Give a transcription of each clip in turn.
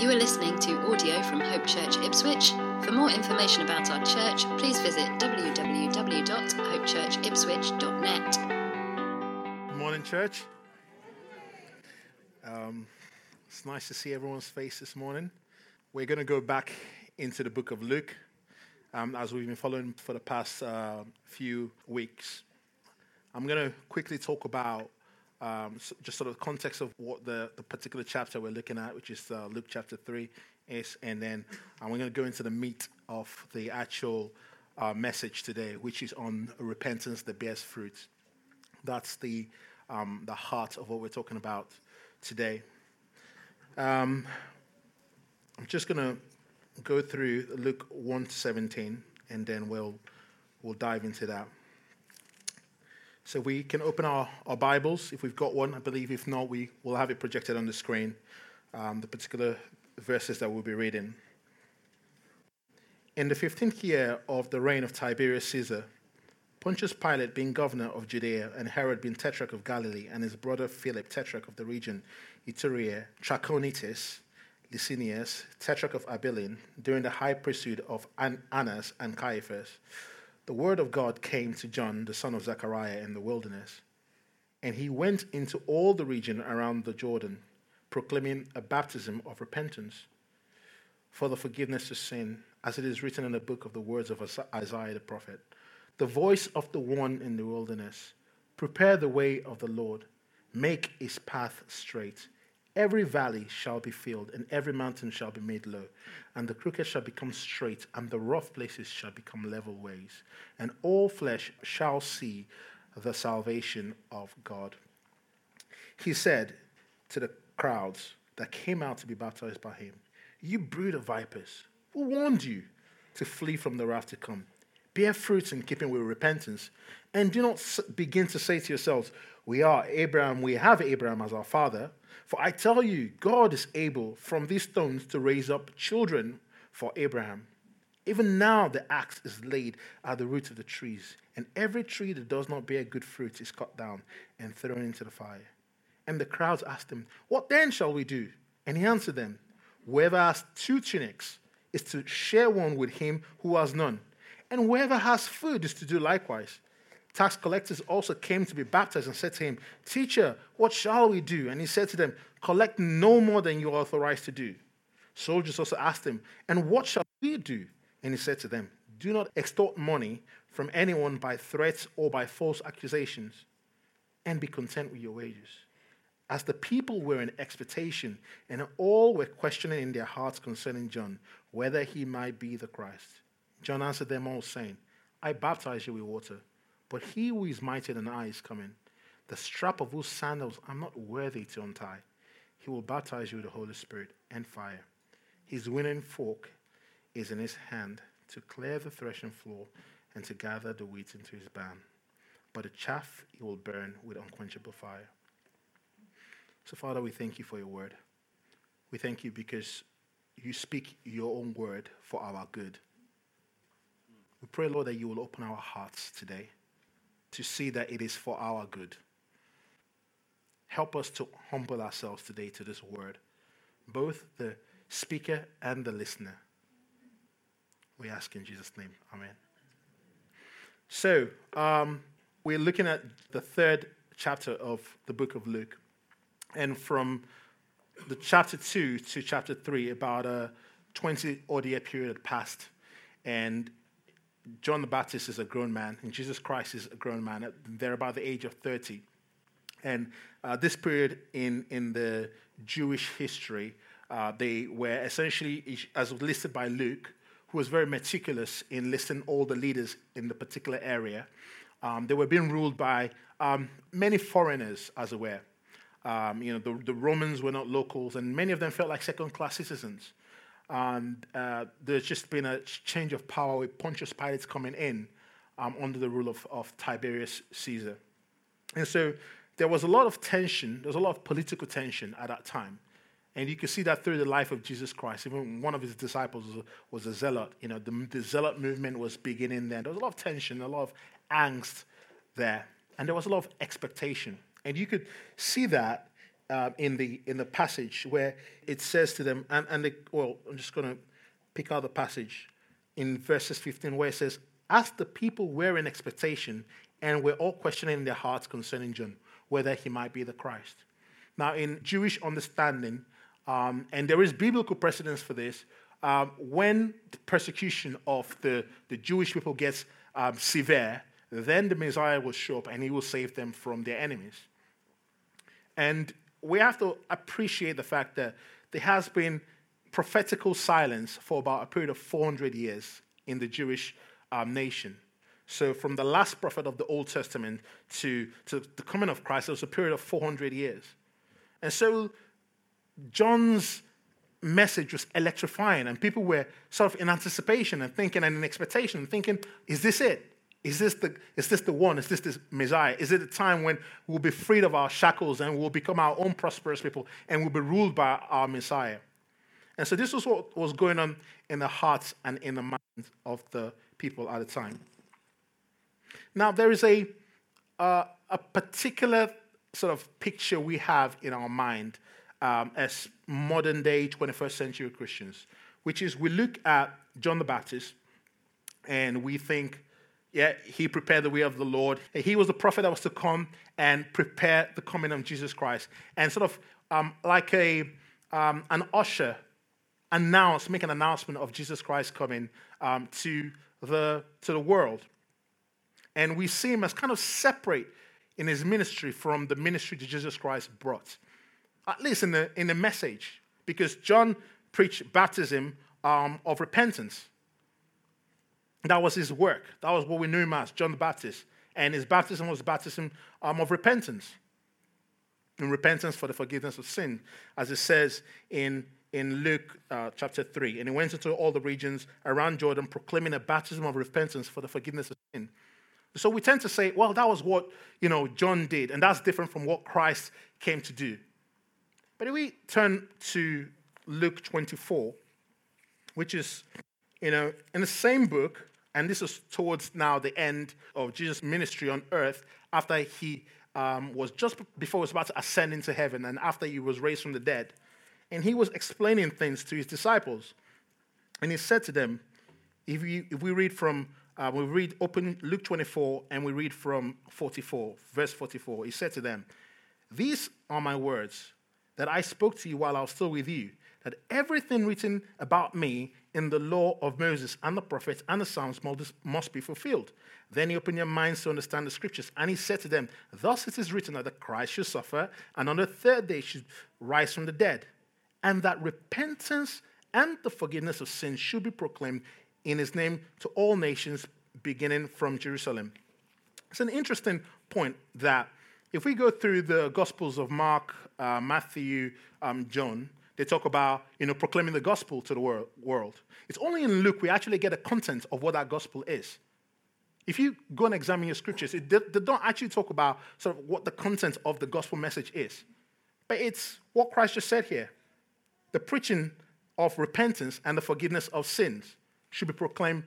You are listening to audio from Hope Church Ipswich. For more information about our church, please visit www.hopechurchipswich.net. Good morning, church. It's nice to see everyone's face this morning. We're going to go back into the book of Luke, as we've been following for the past few weeks. I'm going to quickly talk about just sort of context of what the particular chapter we're looking at, which is Luke chapter 3 is, and then I'm going to go into the meat of the actual message today, which is on repentance that bears fruit. That's the heart of what we're talking about today. I'm just going to go through Luke 1 to 17, and then we'll dive into that. So we can open our Bibles, if we've got one, I believe. If not, we will have it projected on the screen, the particular verses that we'll be reading. In the 15th year of the reign of Tiberius Caesar, Pontius Pilate being governor of Judea, and Herod being tetrarch of Galilee, and his brother Philip tetrarch of the region, Ituria Traconitis, Licinius tetrarch of Abilene, during the high priesthood of Annas and Caiaphas, the word of God came to John, the son of Zechariah, in the wilderness. And he went into all the region around the Jordan, proclaiming a baptism of repentance for the forgiveness of sin, as it is written in the book of the words of Isaiah the prophet. The voice of the one in the wilderness, prepare the way of the Lord, make his path straight. Every valley shall be filled, and every mountain shall be made low, and the crooked shall become straight, and the rough places shall become level ways, and all flesh shall see the salvation of God. He said to the crowds that came out to be baptized by him, you brood of vipers, who warned you to flee from the wrath to come? Bear fruits in keeping with repentance, and do not begin to say to yourselves, we have Abraham as our father. For I tell you, God is able from these stones to raise up children for Abraham. Even now the axe is laid at the root of the trees, and every tree that does not bear good fruit is cut down and thrown into the fire. And the crowds asked him, what then shall we do? And he answered them, whoever has two tunics is to share one with him who has none, and whoever has food is to do likewise. Tax collectors also came to be baptized and said to him, teacher, what shall we do? And he said to them, collect no more than you are authorized to do. Soldiers also asked him, and what shall we do? And he said to them, do not extort money from anyone by threats or by false accusations, and be content with your wages. As the people were in expectation, and all were questioning in their hearts concerning John, whether he might be the Christ. John answered them all, saying, I baptize you with water, but he who is mightier than I is coming, the strap of whose sandals I'm not worthy to untie. He will baptize you with the Holy Spirit and fire. His winnowing fork is in his hand to clear the threshing floor and to gather the wheat into his barn. But the chaff he will burn with unquenchable fire. So, Father, we thank you for your word. We thank you because you speak your own word for our good. We pray, Lord, that you will open our hearts today to see that it is for our good. Help us to humble ourselves today to this word, both the speaker and the listener. We ask in Jesus' name, amen. So, we're looking at the third chapter of the book of Luke, and from the chapter 2 to chapter 3, about a 20-odd-year period had passed, and John the Baptist is a grown man, and Jesus Christ is a grown man. They're about the age of 30. And this period in the Jewish history, they were essentially, as listed by Luke, who was very meticulous in listing all the leaders in the particular area, they were being ruled by many foreigners, as it were. The Romans were not locals, and many of them felt like second-class citizens. And there's just been a change of power with Pontius Pilate coming in under the rule of Tiberius Caesar. And so there was a lot of tension. There was a lot of political tension at that time. And you can see that through the life of Jesus Christ. Even one of his disciples was a zealot. The zealot movement was beginning then. There was a lot of tension, a lot of angst there. And there was a lot of expectation. And you could see that in the passage where it says to them, I'm just going to pick out the passage in verses 15 where it says, as the people were in expectation and were all questioning in their hearts concerning John, whether he might be the Christ. Now, in Jewish understanding, and there is biblical precedence for this, when the persecution of the Jewish people gets severe, then the Messiah will show up and he will save them from their enemies. And we have to appreciate the fact that there has been prophetical silence for about a period of 400 years in the Jewish nation. So from the last prophet of the Old Testament to the coming of Christ, there was a period of 400 years. And so John's message was electrifying, and people were sort of in anticipation and thinking and in expectation, thinking, is this it? Is this the one? Is this the Messiah? Is it the time when we'll be freed of our shackles and we'll become our own prosperous people and we'll be ruled by our Messiah? And so this was what was going on in the hearts and in the minds of the people at the time. Now, there is a particular sort of picture we have in our mind as modern-day 21st century Christians, which is we look at John the Baptist and we think, yeah, he prepared the way of the Lord. He was the prophet that was to come and prepare the coming of Jesus Christ. And sort of like an usher make an announcement of Jesus Christ coming to the world. And we see him as kind of separate in his ministry from the ministry that Jesus Christ brought, at least in the message, because John preached baptism of repentance. That was his work. That was what we knew him as, John the Baptist. And his baptism was the baptism of repentance. And repentance for the forgiveness of sin, as it says in Luke chapter 3. And he went into all the regions around Jordan, proclaiming a baptism of repentance for the forgiveness of sin. So we tend to say, well, that was what John did, and that's different from what Christ came to do. But if we turn to Luke 24, which is in the same book, and this is towards now the end of Jesus' ministry on earth, after he was just before he was about to ascend into heaven and after he was raised from the dead. And he was explaining things to his disciples. And he said to them, open Luke 24 and we read from verse 44. He said to them, "These are my words that I spoke to you while I was still with you, that everything written about me in the law of Moses and the prophets and the Psalms must be fulfilled. Then he opened your minds to understand the scriptures. And he said to them, thus it is written that the Christ should suffer and on the third day should rise from the dead, and that repentance and the forgiveness of sins should be proclaimed in his name to all nations, beginning from Jerusalem." It's an interesting point that if we go through the Gospels of Mark, Matthew, John, they talk about, proclaiming the gospel to the world. It's only in Luke we actually get the content of what that gospel is. If you go and examine your scriptures, they don't actually talk about sort of what the content of the gospel message is. But it's what Christ just said here. The preaching of repentance and the forgiveness of sins should be proclaimed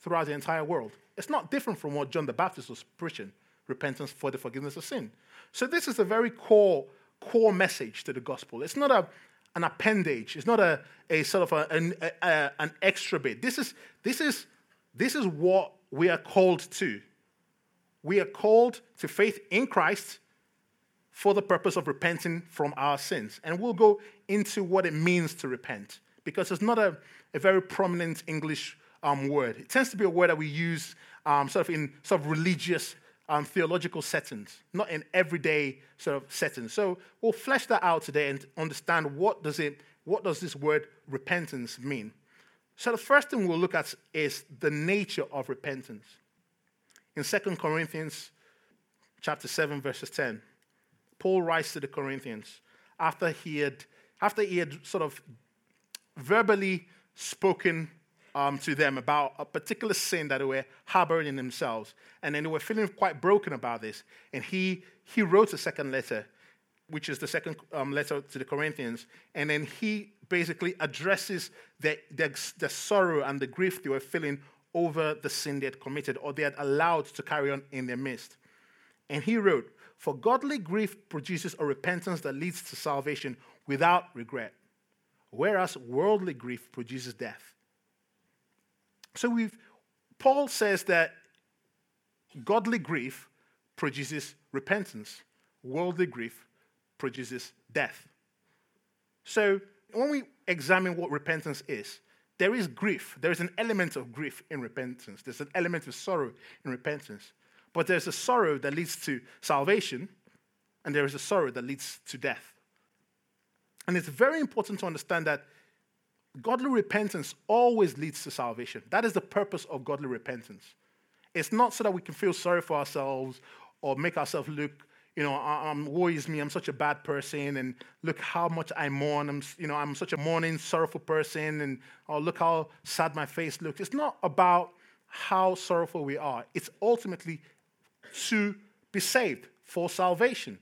throughout the entire world. It's not different from what John the Baptist was preaching, repentance for the forgiveness of sin. So this is the very core message to the gospel. It's not an appendage. It's not a sort of an extra bit. This is what we are called to. We are called to faith in Christ for the purpose of repenting from our sins. And we'll go into what it means to repent, because it's not a very prominent English word. It tends to be a word that we use in religious theological settings, not in everyday sort of settings. So we'll flesh that out today and understand what does this word repentance mean. So the first thing we'll look at is the nature of repentance. In 2 Corinthians chapter 7, verses 10, Paul writes to the Corinthians after he had sort of verbally spoken to them about a particular sin that they were harboring in themselves. And then they were feeling quite broken about this. And he wrote a second letter, which is the second letter to the Corinthians. And then he basically addresses the sorrow and the grief they were feeling over the sin they had committed or they had allowed to carry on in their midst. And he wrote, For godly grief produces a repentance that leads to salvation without regret, whereas worldly grief produces death. So Paul says that godly grief produces repentance. Worldly grief produces death. So when we examine what repentance is, there is grief. There is an element of grief in repentance. There's an element of sorrow in repentance. But there's a sorrow that leads to salvation, and there is a sorrow that leads to death. And it's very important to understand that godly repentance always leads to salvation. That is the purpose of godly repentance. It's not so that we can feel sorry for ourselves or make ourselves look, woe is me, I'm such a bad person, and look how much I mourn, I'm such a mourning, sorrowful person, and oh, look how sad my face looks. It's not about how sorrowful we are. It's ultimately to be saved for salvation.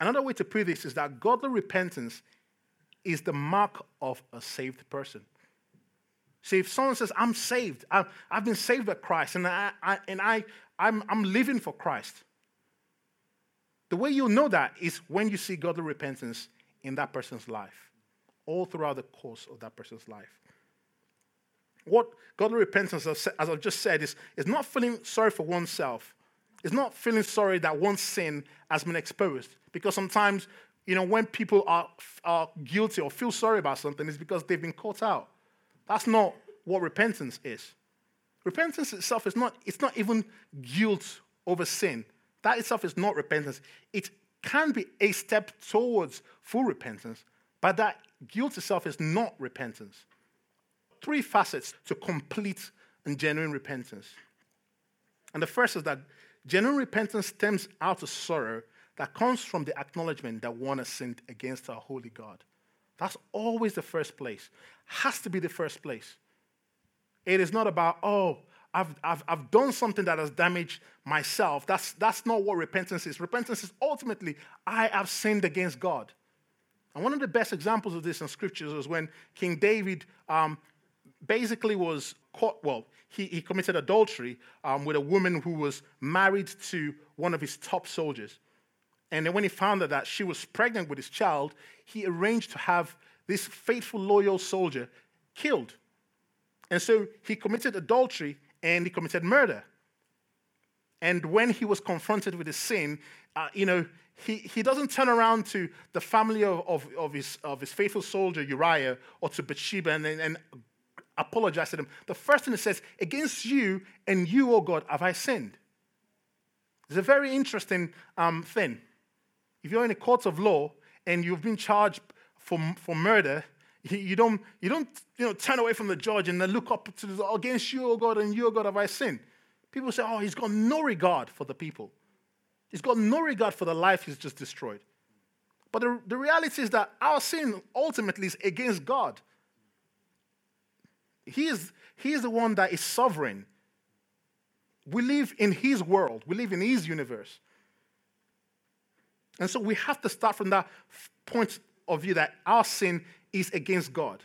Another way to put this is that godly repentance is the mark of a saved person. See, if someone says, I'm saved, I've been saved by Christ, and I'm living for Christ, the way you'll know that is when you see godly repentance in that person's life, all throughout the course of that person's life. What godly repentance, as I've just said, is not feeling sorry for oneself. It's not feeling sorry that one's sin has been exposed. Because sometimes, when people are guilty or feel sorry about something, it's because they've been caught out. That's not what repentance is. Repentance itself is not, it's not even guilt over sin. That itself is not repentance. It can be a step towards full repentance, but that guilt itself is not repentance. 3 facets to complete and genuine repentance. And the first is that genuine repentance stems out of sorrow that comes from the acknowledgement that one has sinned against our holy God. That's always the first place. Has to be the first place. It is not about, I've done something that has damaged myself. That's not what repentance is. Repentance is ultimately, I have sinned against God. And one of the best examples of this in scriptures was when King David basically was caught, he committed adultery with a woman who was married to one of his top soldiers. And then when he found out that she was pregnant with his child, he arranged to have this faithful, loyal soldier killed. And so he committed adultery and he committed murder. And when he was confronted with his sin, he doesn't turn around to the family of his faithful soldier, Uriah, or to Bathsheba and apologize to them. The first thing it says, against you and you, O God, have I sinned. It's a very interesting thing. If you're in a court of law and you've been charged for murder, you don't turn away from the judge and then look up to the, against you, O God, and you, O God, have I sinned. People say, he's got no regard for the people. He's got no regard for the life he's just destroyed. But the reality is that our sin ultimately is against God. He is the one that is sovereign. We live in his world. We live in his universe. And so we have to start from that point of view that our sin is against God.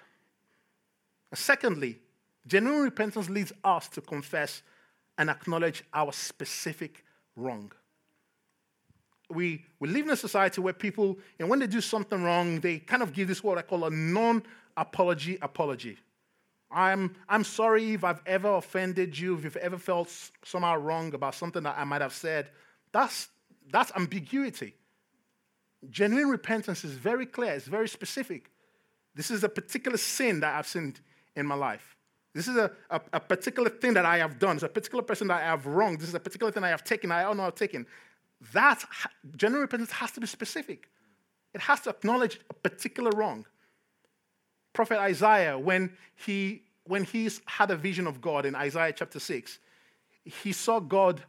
And secondly, genuine repentance leads us to confess and acknowledge our specific wrong. We live in a society where people, and when they do something wrong, they kind of give this what I call a non-apology apology. I'm sorry if I've ever offended you, if you've ever felt somehow wrong about something that I might have said. That's ambiguity. Genuine repentance is very clear. It's very specific. This is a particular sin that I've sinned in my life. This is a particular thing that I have done. It's a particular person that I have wronged. This is a particular thing I have taken. I don't know I've taken. That genuine repentance has to be specific. It has to acknowledge a particular wrong. Prophet Isaiah, when he had a vision of God in Isaiah chapter 6, he saw God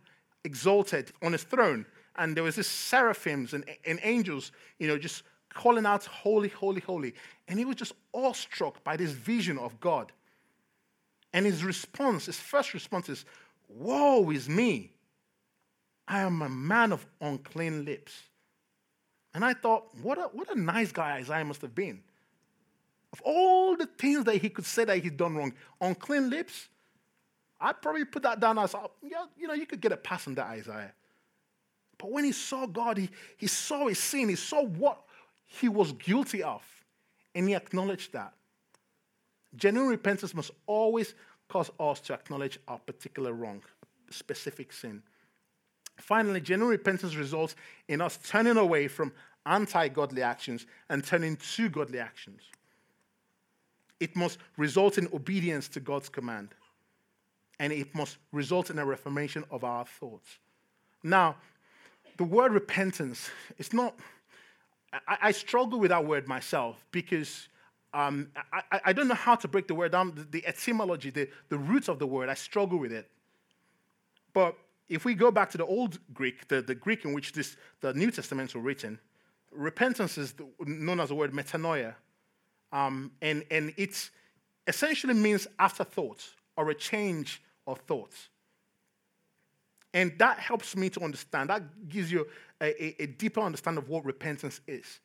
exalted on his throne, and there was this seraphims and angels, just calling out, holy, holy, holy. And he was just awestruck by this vision of God. And his first response is, woe is me. I am a man of unclean lips. And I thought, what a nice guy Isaiah must have been. Of all the things that he could say that he'd done wrong, unclean lips, I'd probably put that down as, you could get a pass on that, Isaiah. But when he saw God, he saw his sin. He saw what he was guilty of, and he acknowledged that. Genuine repentance must always cause us to acknowledge our particular wrong, specific sin. Finally, genuine repentance results in us turning away from anti-godly actions and turning to godly actions. It must result in obedience to God's command, and it must result in a reformation of our thoughts. Now, the word repentance, it's not... I struggle with that word myself because I don't know how to break the word down, the etymology, the root of the word. I struggle with it. But if we go back to the old Greek, the Greek in which the New Testaments were written, repentance is known as the word metanoia. And it essentially means afterthought or a change of thoughts. And that helps me to understand. That gives you a deeper understanding of what repentance is.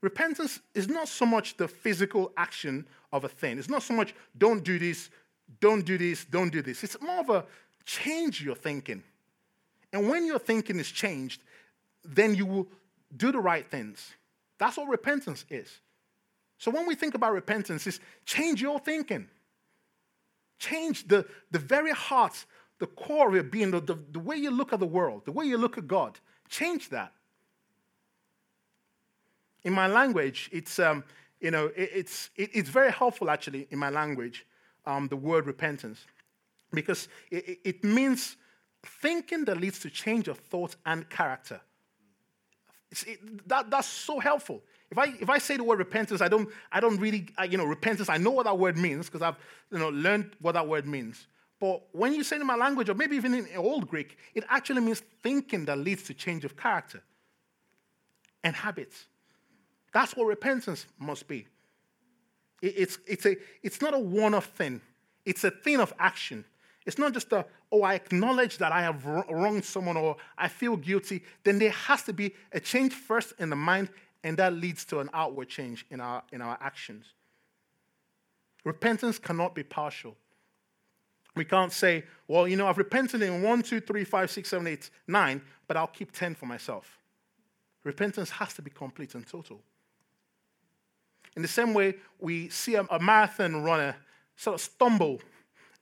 Repentance is not so much the physical action of a thing. It's not so much, don't do this, don't do this, don't do this. It's more of a change your thinking. And when your thinking is changed, then you will do the right things. That's what repentance is. So when we think about repentance, it's change your thinking. Change the very heart, the core of your being, the way you look at the world, the way you look at God. Change that. In my language, it's very helpful actually in my language, the word repentance, because it means thinking that leads to change of thought and character. That's so helpful. If I say the word repentance, I don't really repentance. I know what that word means because I've learned what that word means. But when you say it in my language, or maybe even in Old Greek, it actually means thinking that leads to change of character and habits. That's what repentance must be. It's not a one-off thing. It's a thing of action. It's not just I acknowledge that I have wronged someone or I feel guilty. Then there has to be a change first in the mind, and that leads to an outward change in our actions. Repentance cannot be partial. We can't say, well, I've repented in 1, 2, 3, 5, 6, 7, 8, 9, but I'll keep 10 for myself. Repentance has to be complete and total. In the same way, we see a marathon runner sort of stumble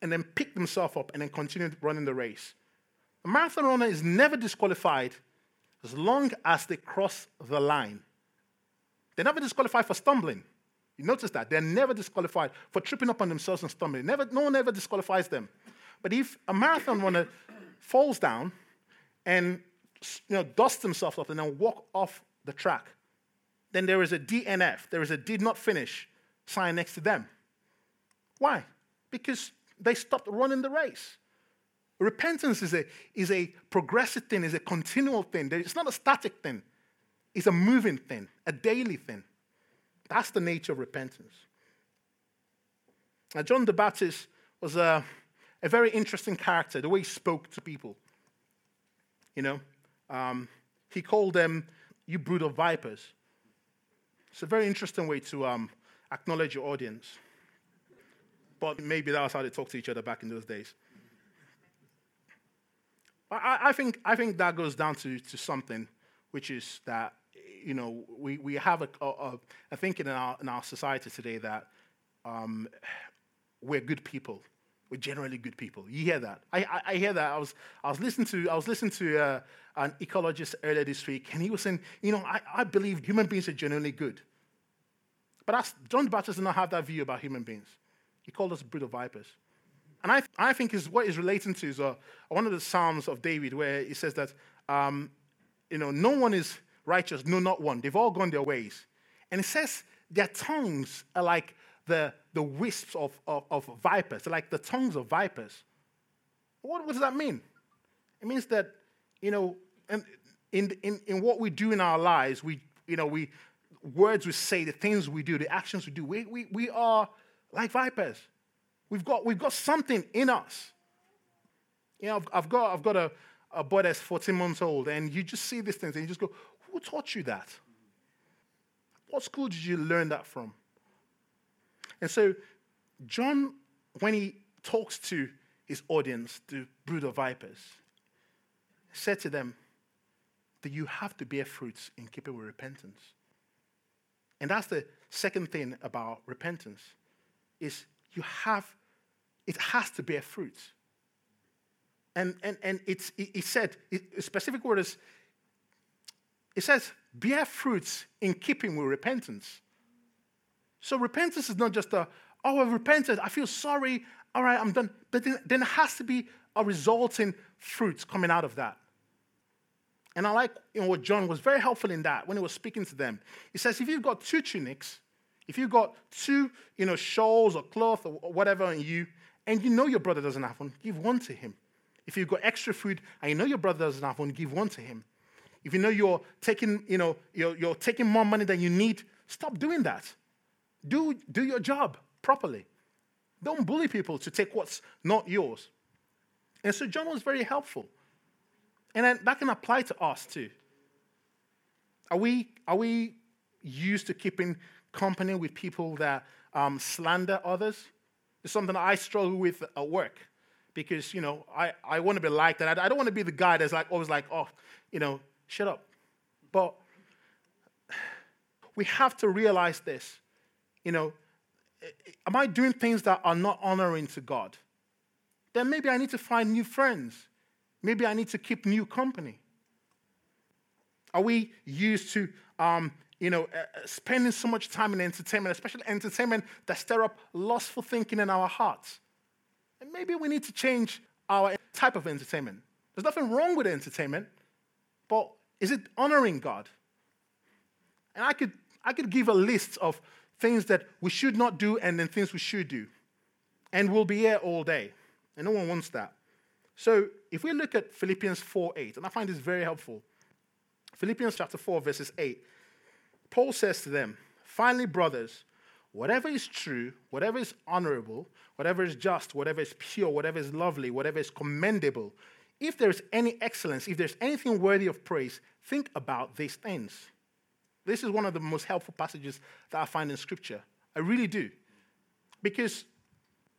and then pick themselves up and then continue running the race. A marathon runner is never disqualified as long as they cross the line. They're never disqualified for stumbling. You notice that. They're never disqualified for tripping up on themselves and stumbling. No one ever disqualifies them. But if a marathon runner falls down and dust themselves off and then walk off the track, then there is a DNF, there is a did not finish sign next to them. Why? Because they stopped running the race. Repentance is a progressive thing, is a continual thing. It's not a static thing. It's a moving thing, a daily thing. That's the nature of repentance. Now, John the Baptist was a very interesting character, the way he spoke to people. He called them, you brood of vipers. It's a very interesting way to acknowledge your audience. But maybe that was how they talked to each other back in those days. I think that goes down to something, which is that, we have a thinking in our society today that we're good people. We're generally good people. You hear that? I hear that. I was listening to an ecologist earlier this week, and he was saying, I believe human beings are generally good. But John the Baptist did not have that view about human beings. He called us a brood of vipers. And I think what he's relating to is one of the Psalms of David, where he says that no one is righteous, no, not one. They've all gone their ways. And it says their tongues are like the wisps of vipers, like the tongues of vipers. What does that mean? It means that, in what we do in our lives, we words we say, the things we do, the actions we do, we are like vipers. We've got something in us. I've got a boy that's 14 months old, and you just see these things, and you just go, who taught you that? What school did you learn that from? And so John, when he talks to his audience, the brood of vipers, said to them, that you have to bear fruits in keeping with repentance. And that's the second thing about repentance, is it has to bear fruits. And it said, specific word is, it says, bear fruits in keeping with repentance. So repentance is not just I repented, I feel sorry, all right, I'm done. But then it has to be a resulting fruits coming out of that. And I like what John was very helpful in that when he was speaking to them. He says, if you've got two tunics, if you've got two shawls or cloth or whatever on you, and you know your brother doesn't have one, give one to him. If you've got extra food and you know your brother doesn't have one, give one to him. If you know you're taking more money than you need, stop doing that. Do your job properly. Don't bully people to take what's not yours. And so John was very helpful. And that can apply to us too. Are we used to keeping company with people that slander others? It's something I struggle with at work because, I want to be like that. I don't want to be the guy that's shut up. But we have to realize this. Am I doing things that are not honoring to God? Then maybe I need to find new friends. Maybe I need to keep new company. Are we used to, spending so much time in entertainment, especially entertainment that stir up lustful thinking in our hearts? And maybe we need to change our type of entertainment. There's nothing wrong with entertainment, but is it honoring God? And I could give a list of things that we should not do and then things we should do. And we'll be here all day. And no one wants that. So if we look at Philippians 4:8, and I find this very helpful. Philippians chapter 4, verses 8. Paul says to them, finally, brothers, whatever is true, whatever is honorable, whatever is just, whatever is pure, whatever is lovely, whatever is commendable, if there is any excellence, if there's anything worthy of praise, think about these things. This is one of the most helpful passages that I find in Scripture. I really do. Because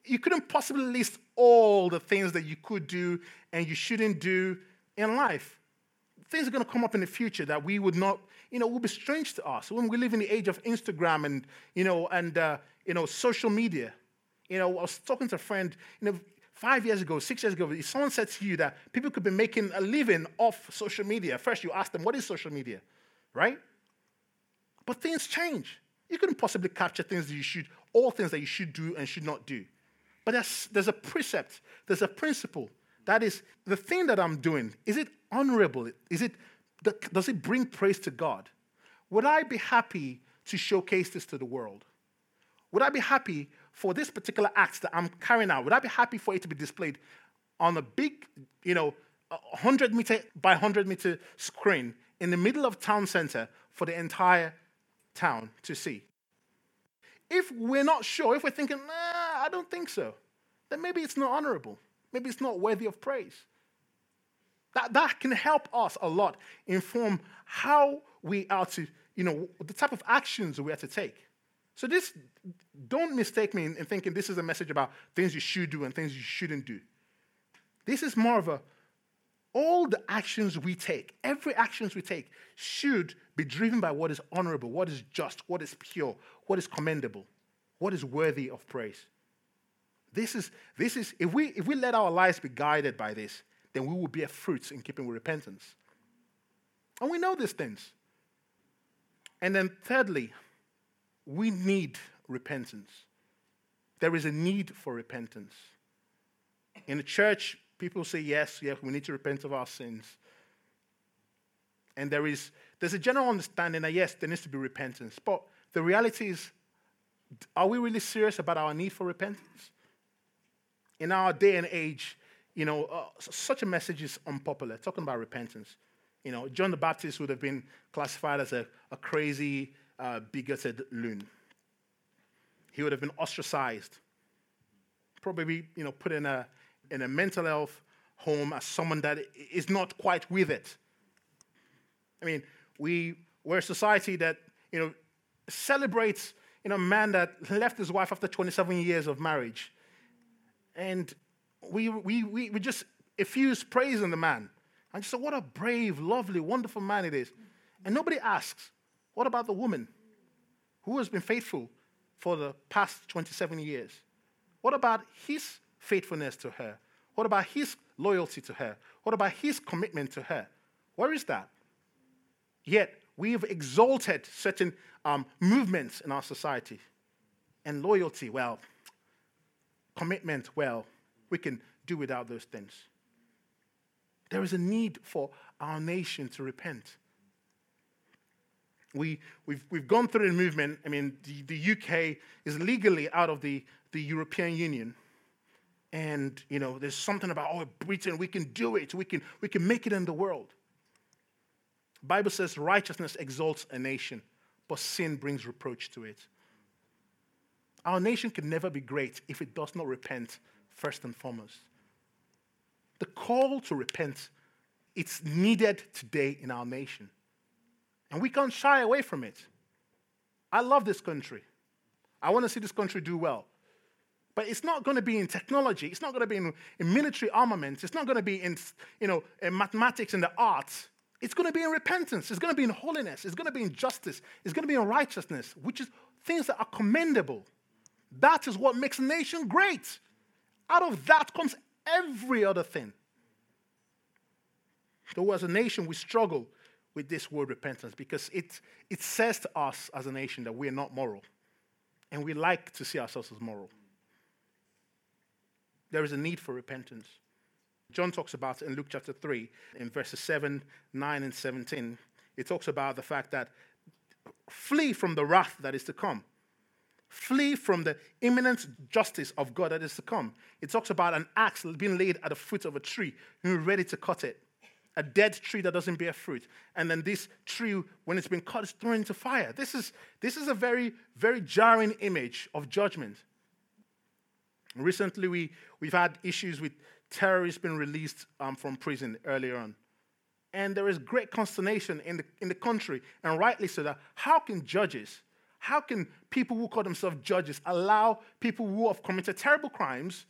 you couldn't possibly list all the things that you could do and you shouldn't do in life. Things are going to come up in the future that we would not, will be strange to us. When we live in the age of Instagram and, social media. I was talking to a friend, 5 years ago, 6 years ago, if someone said to you that people could be making a living off social media, first you ask them, what is social media, right? But things change. You couldn't possibly capture all things that you should do and should not do. But there's a precept, there's a principle. That is, the thing that I'm doing, is it honorable? Does it bring praise to God? Would I be happy to showcase this to the world? Would I be happy for this particular act that I'm carrying out? Would I be happy for it to be displayed on a big, 100 meter by 100 meter screen in the middle of town center for the entire town to see? If we're not sure, if we're thinking, I don't think so, then maybe it's not honorable. Maybe it's not worthy of praise. That can help us a lot inform how we are to, the type of actions we are to take. So don't mistake me in thinking this is a message about things you should do and things you shouldn't do. This is more of all the actions we take, every actions we take should be driven by what is honorable, what is just, what is pure, what is commendable, what is worthy of praise. This is if we let our lives be guided by this, then we will bear fruits in keeping with repentance. And we know these things. And then thirdly, we need repentance. There is a need for repentance. In the church, people say, yes, we need to repent of our sins. And there's a general understanding that, yes, there needs to be repentance. But the reality is, are we really serious about our need for repentance? In our day and age, such a message is unpopular, talking about repentance. John the Baptist would have been classified as a crazy, bigoted loon. He would have been ostracized, probably put in a mental health home as someone that is not quite with it. I mean, we're a society that, celebrates, a man that left his wife after 27 years of marriage. And we just effuse praise on the man. I just said, what a brave, lovely, wonderful man it is. And nobody asks, what about the woman who has been faithful for the past 27 years? What about his faithfulness to her? What about his loyalty to her? What about his commitment to her? Where is that? Yet, we've exalted certain movements in our society. And loyalty, well, commitment, well, we can do without those things. There is a need for our nation to repent. We've gone through the movement. I mean, the UK is legally out of the European Union. And, you know, there's something about, oh, Britain, we can do it. We can make it in the world. The Bible says righteousness exalts a nation, but sin brings reproach to it. Our nation can never be great if it does not repent first and foremost. The call to repent, it's needed today in our nation. And we can't shy away from it. I love this country. I want to see this country do well. But it's not going to be in technology. It's not going to be in military armaments. It's not going to be in, you know, in mathematics and the arts. It's going to be in repentance. It's going to be in holiness. It's going to be in justice. It's going to be in righteousness, which is things that are commendable. That is what makes a nation great. Out of that comes every other thing. Though as a nation, we struggle with this word repentance because it says to us as a nation that we are not moral. And we like to see ourselves as moral. There is a need for repentance. John talks about it in Luke chapter 3, in verses 7, 9, and 17. It talks about the fact that flee from the wrath that is to come. Flee from the imminent justice of God that is to come. It talks about an axe being laid at the foot of a tree, and you're ready to cut it. A dead tree that doesn't bear fruit. And then this tree, when it's been cut, is thrown into fire. This is a very, very jarring image of judgment. Recently, we've had issues with terrorists being released from prison earlier on. And there is great consternation in the country, and rightly so, that how can people who call themselves judges allow people who have committed terrible crimes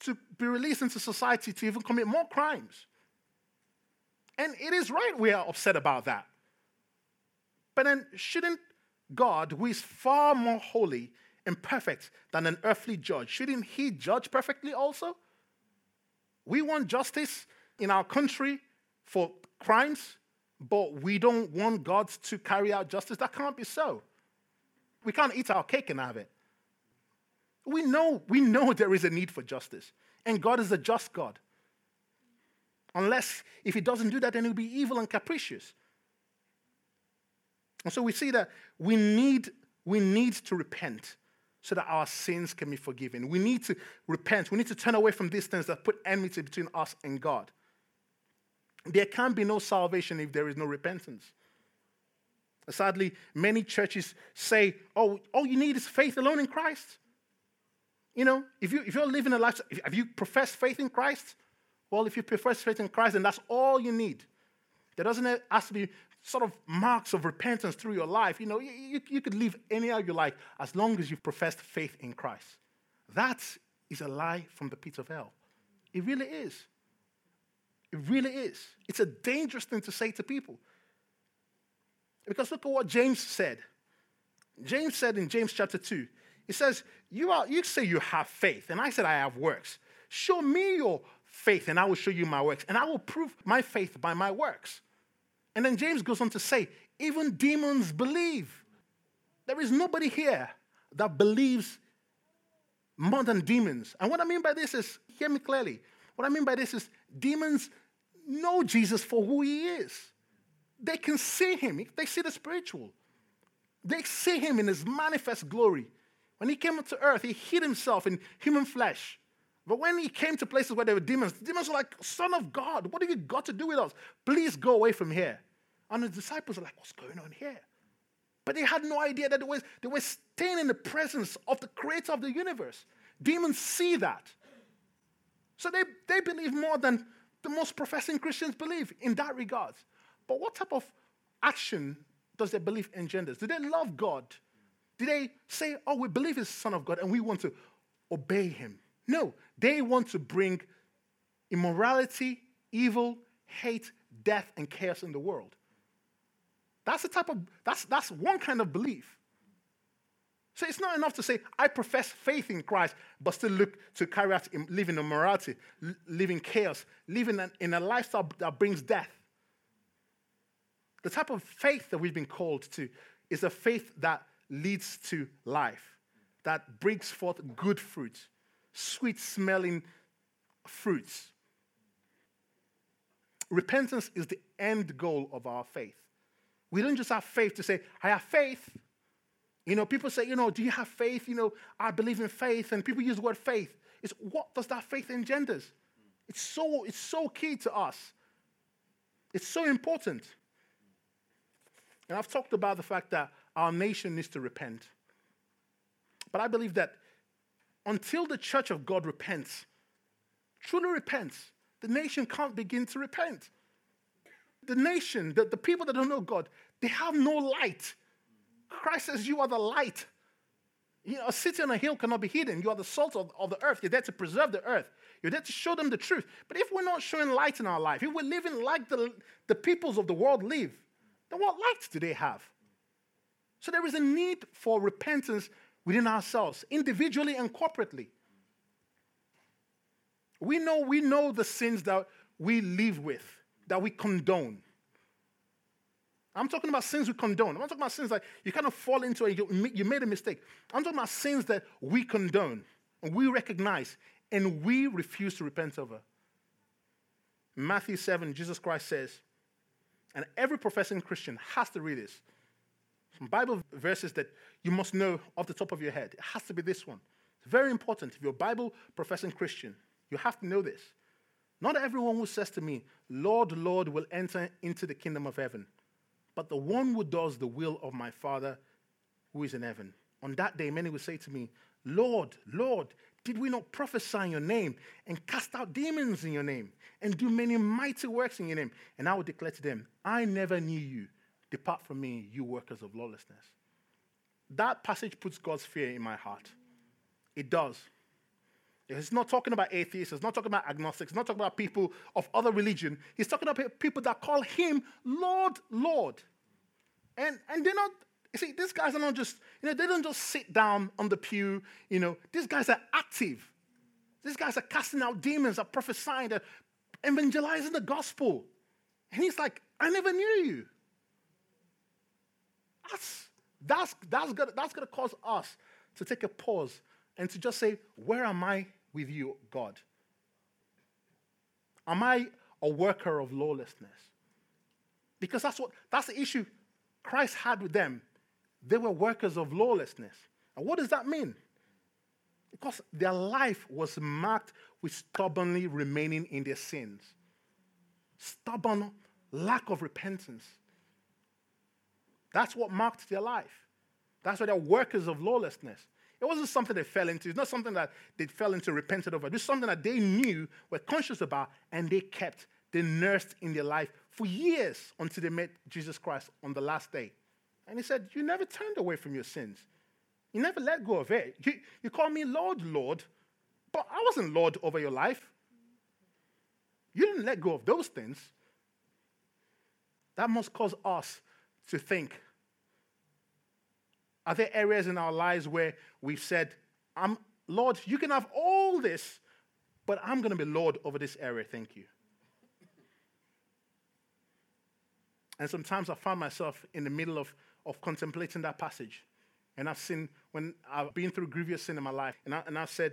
to be released into society to even commit more crimes? And it is right we are upset about that. But then shouldn't God, who is far more holy and perfect than an earthly judge, shouldn't he judge perfectly also? We want justice in our country for crimes, but we don't want God to carry out justice. That can't be so. We can't eat our cake and have it. We know there is a need for justice, and God is a just God. Unless, if he doesn't do that, then he'll be evil and capricious. And so we see that we need to repent so that our sins can be forgiven. We need to repent. We need to turn away from these things that put enmity between us and God. There can be no salvation if there is no repentance. Sadly, many churches say, oh, all you need is faith alone in Christ. You know, if you're living a life, have you professed faith in Christ? Well, if you profess faith in Christ, then that's all you need. There doesn't have to be sort of marks of repentance through your life. You know, you could live any how you like as long as you've professed faith in Christ. That is a lie from the pit of hell. It really is. It really is. It's a dangerous thing to say to people. Because look at what James said. James said in James chapter 2, he says, you say you have faith, and I said I have works. Show me your faith, and I will show you my works, and I will prove my faith by my works. And then James goes on to say, even demons believe. There is nobody here that believes more than demons. And what I mean by this is, hear me clearly, what I mean by this is demons know Jesus for who he is. They can see him. They see the spiritual. They see him in his manifest glory. When he came to earth, he hid himself in human flesh. But when he came to places where there were demons, the demons were like, Son of God, what have you got to do with us? Please go away from here. And the disciples are like, what's going on here? But they had no idea that they were staying in the presence of the creator of the universe. Demons see that. So they believe more than the most professing Christians believe in that regard. But what type of action does their belief engender? Do they love God? Do they say, oh, we believe he's the Son of God and we want to obey him? No, they want to bring immorality, evil, hate, death, and chaos in the world. That's the type of, that's one kind of belief. So it's not enough to say, I profess faith in Christ, but still look to carry out, live in immorality, live in chaos, live in a lifestyle that brings death. The type of faith that we've been called to is a faith that leads to life, that brings forth good fruit, sweet-smelling fruits. Repentance is the end goal of our faith. We don't just have faith to say, I have faith. You know, people say, you know, do you have faith? You know, I believe in faith. And people use the word faith. It's what does that faith engender? It's so key to us. It's so important. And I've talked about the fact that our nation needs to repent. But I believe that until the church of God repents, truly repents, the nation can't begin to repent. The nation, the people that don't know God, they have no light. Christ says, you are the light. You know, a city on a hill cannot be hidden. You are the salt of the earth. You're there to preserve the earth. You're there to show them the truth. But if we're not showing light in our life, if we're living like the peoples of the world live, then what light do they have? So there is a need for repentance within ourselves, individually and corporately. We know the sins that we live with, that we condone. I'm talking about sins we condone. I'm not talking about sins that you kind of fall into and you made a mistake. I'm talking about sins that we condone and we recognize and we refuse to repent over. Matthew 7, Jesus Christ says, and every professing Christian has to read this. Some Bible verses that you must know off the top of your head. It has to be this one. It's very important. If you're a Bible professing Christian, you have to know this. Not everyone who says to me, Lord, Lord, will enter into the kingdom of heaven, but the one who does the will of my Father who is in heaven. On that day, many will say to me, Lord, Lord, did we not prophesy in your name and cast out demons in your name and do many mighty works in your name? And I will declare to them, I never knew you. Depart from me, you workers of lawlessness. That passage puts God's fear in my heart. It does. He's not talking about atheists. He's not talking about agnostics. He's not talking about people of other religion. He's talking about people that call him Lord, Lord. And they're not, you see, these guys are not just, you know, they don't just sit down on the pew. You know, these guys are active. These guys are casting out demons, are prophesying, are evangelizing the gospel. And he's like, I never knew you. That's going to cause us to take a pause and to just say, where am I with you, God? Am I a worker of lawlessness? Because that's the issue Christ had with them. They were workers of lawlessness. And what does that mean? Because their life was marked with stubbornly remaining in their sins. Stubborn lack of repentance. That's what marked their life. That's why they're workers of lawlessness. It wasn't something they fell into. It's not something that they fell into, repented over. It's something that they knew, were conscious about, and they kept. They nursed in their life for years until they met Jesus Christ on the last day. And he said, you never turned away from your sins. You never let go of it. You call me Lord, Lord, but I wasn't Lord over your life. You didn't let go of those things. That must cause us to think, are there areas in our lives where we've said, I'm Lord, you can have all this, but I'm going to be Lord over this area, thank you. And sometimes I find myself in the middle of contemplating that passage. And I've seen, when I've been through grievous sin in my life, and I've said,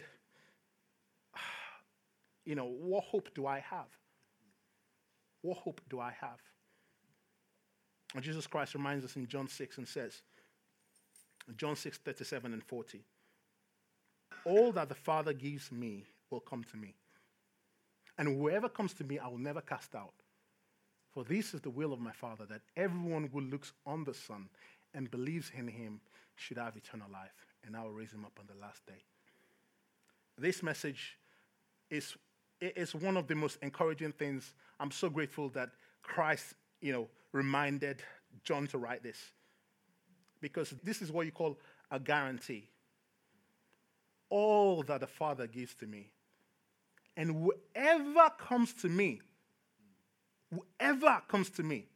you know, what hope do I have? What hope do I have? And Jesus Christ reminds us in John 6 and says, John 6, 37 and 40. All that the Father gives me will come to me. And whoever comes to me, I will never cast out. For this is the will of my Father, that everyone who looks on the Son and believes in him should have eternal life. And I will raise him up on the last day. This message is one of the most encouraging things. I'm so grateful that Christ, you know, reminded John to write this. Because this is what you call a guarantee. All that the Father gives to me, and whoever comes to me Whoever comes to me.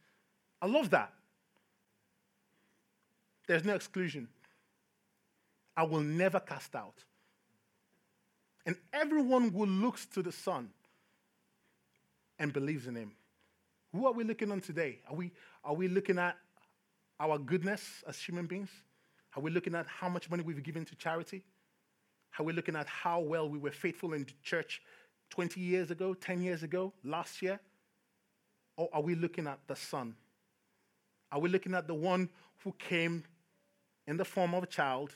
I love that. There's no exclusion. I will never cast out. And everyone who looks to the Son and believes in him. Who are we looking on today? Are we looking at our goodness as human beings? Are we looking at how much money we've given to charity? Are we looking at how well we were faithful in the church 20 years ago, 10 years ago, last year? Or are we looking at the Son? Are we looking at the one who came in the form of a child,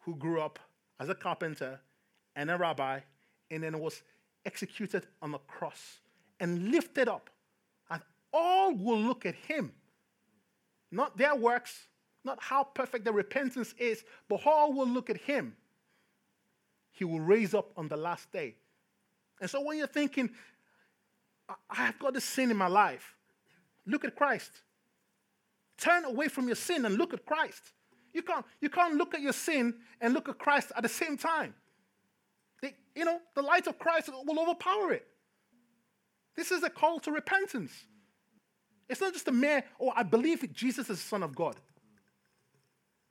who grew up as a carpenter and a rabbi, and then was executed on the cross and lifted up, and all will look at him? Not their works, not how perfect their repentance is, but all will look at him. He will raise up on the last day. And so when you're thinking, I have got this sin in my life, look at Christ. Turn away from your sin and look at Christ. You can't look at your sin and look at Christ at the same time. The light of Christ will overpower it. This is a call to repentance. It's not just a mere, I believe that Jesus is the Son of God.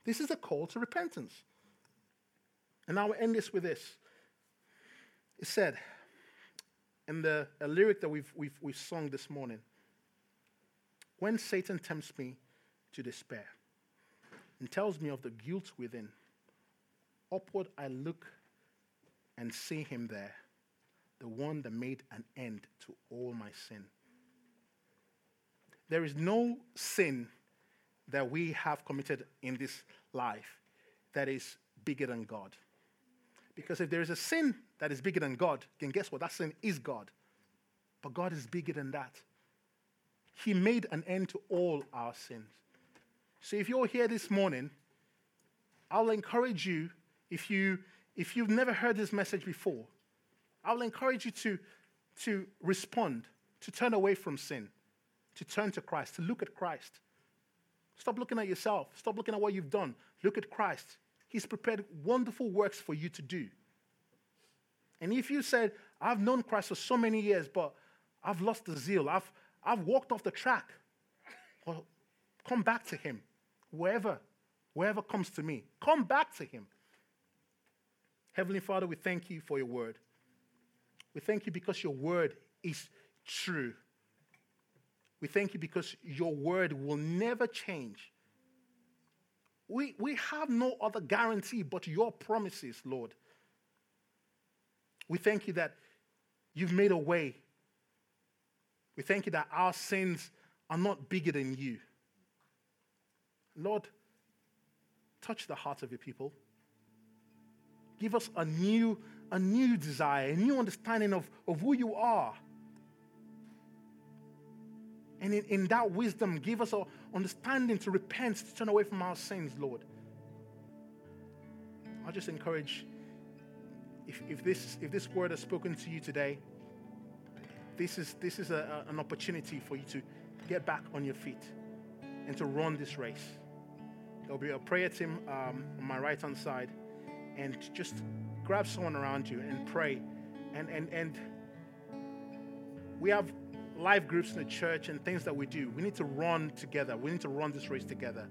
This is a call to repentance. And I will end this with this. It said, in a lyric that we've sung this morning, when Satan tempts me to despair and tells me of the guilt within, upward I look and see him there, the one that made an end to all my sin. There is no sin that we have committed in this life that is bigger than God. Because if there is a sin that is bigger than God, then guess what? That sin is God. But God is bigger than that. He made an end to all our sins. So if you're here this morning, I'll encourage you, if you've never heard this message before, I'll encourage you to respond, to turn away from sin, to turn to Christ, to look at Christ. Stop looking at yourself. Stop looking at what you've done. Look at Christ. He's prepared wonderful works for you to do. And if you said, I've known Christ for so many years, but I've lost the zeal, I've walked off the track, well, come back to him. Whoever comes to me, come back to him. Heavenly Father, we thank you for your word. We thank you because your word is true. We thank you because your word will never change. We have no other guarantee but your promises, Lord. We thank you that you've made a way. We thank you that our sins are not bigger than you. Lord, touch the hearts of your people. Give us a new desire, a new understanding of who you are. And in that wisdom, give us an understanding to repent, to turn away from our sins, Lord. I just encourage, if this word has spoken to you today, this is an opportunity for you to get back on your feet and to run this race. There'll be a prayer team on my right-hand side, and just grab someone around you and pray. And we have life groups in the church and things that we do. We need to run together. We need to run this race together.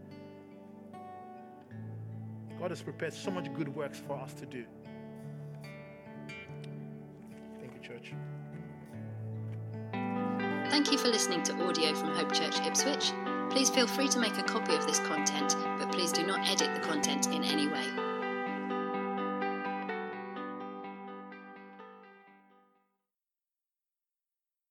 God has prepared so much good works for us to do. Thank you, church. Thank you for listening to audio from Hope Church Ipswich. Please feel free to make a copy of this content, but please do not edit the content in any way.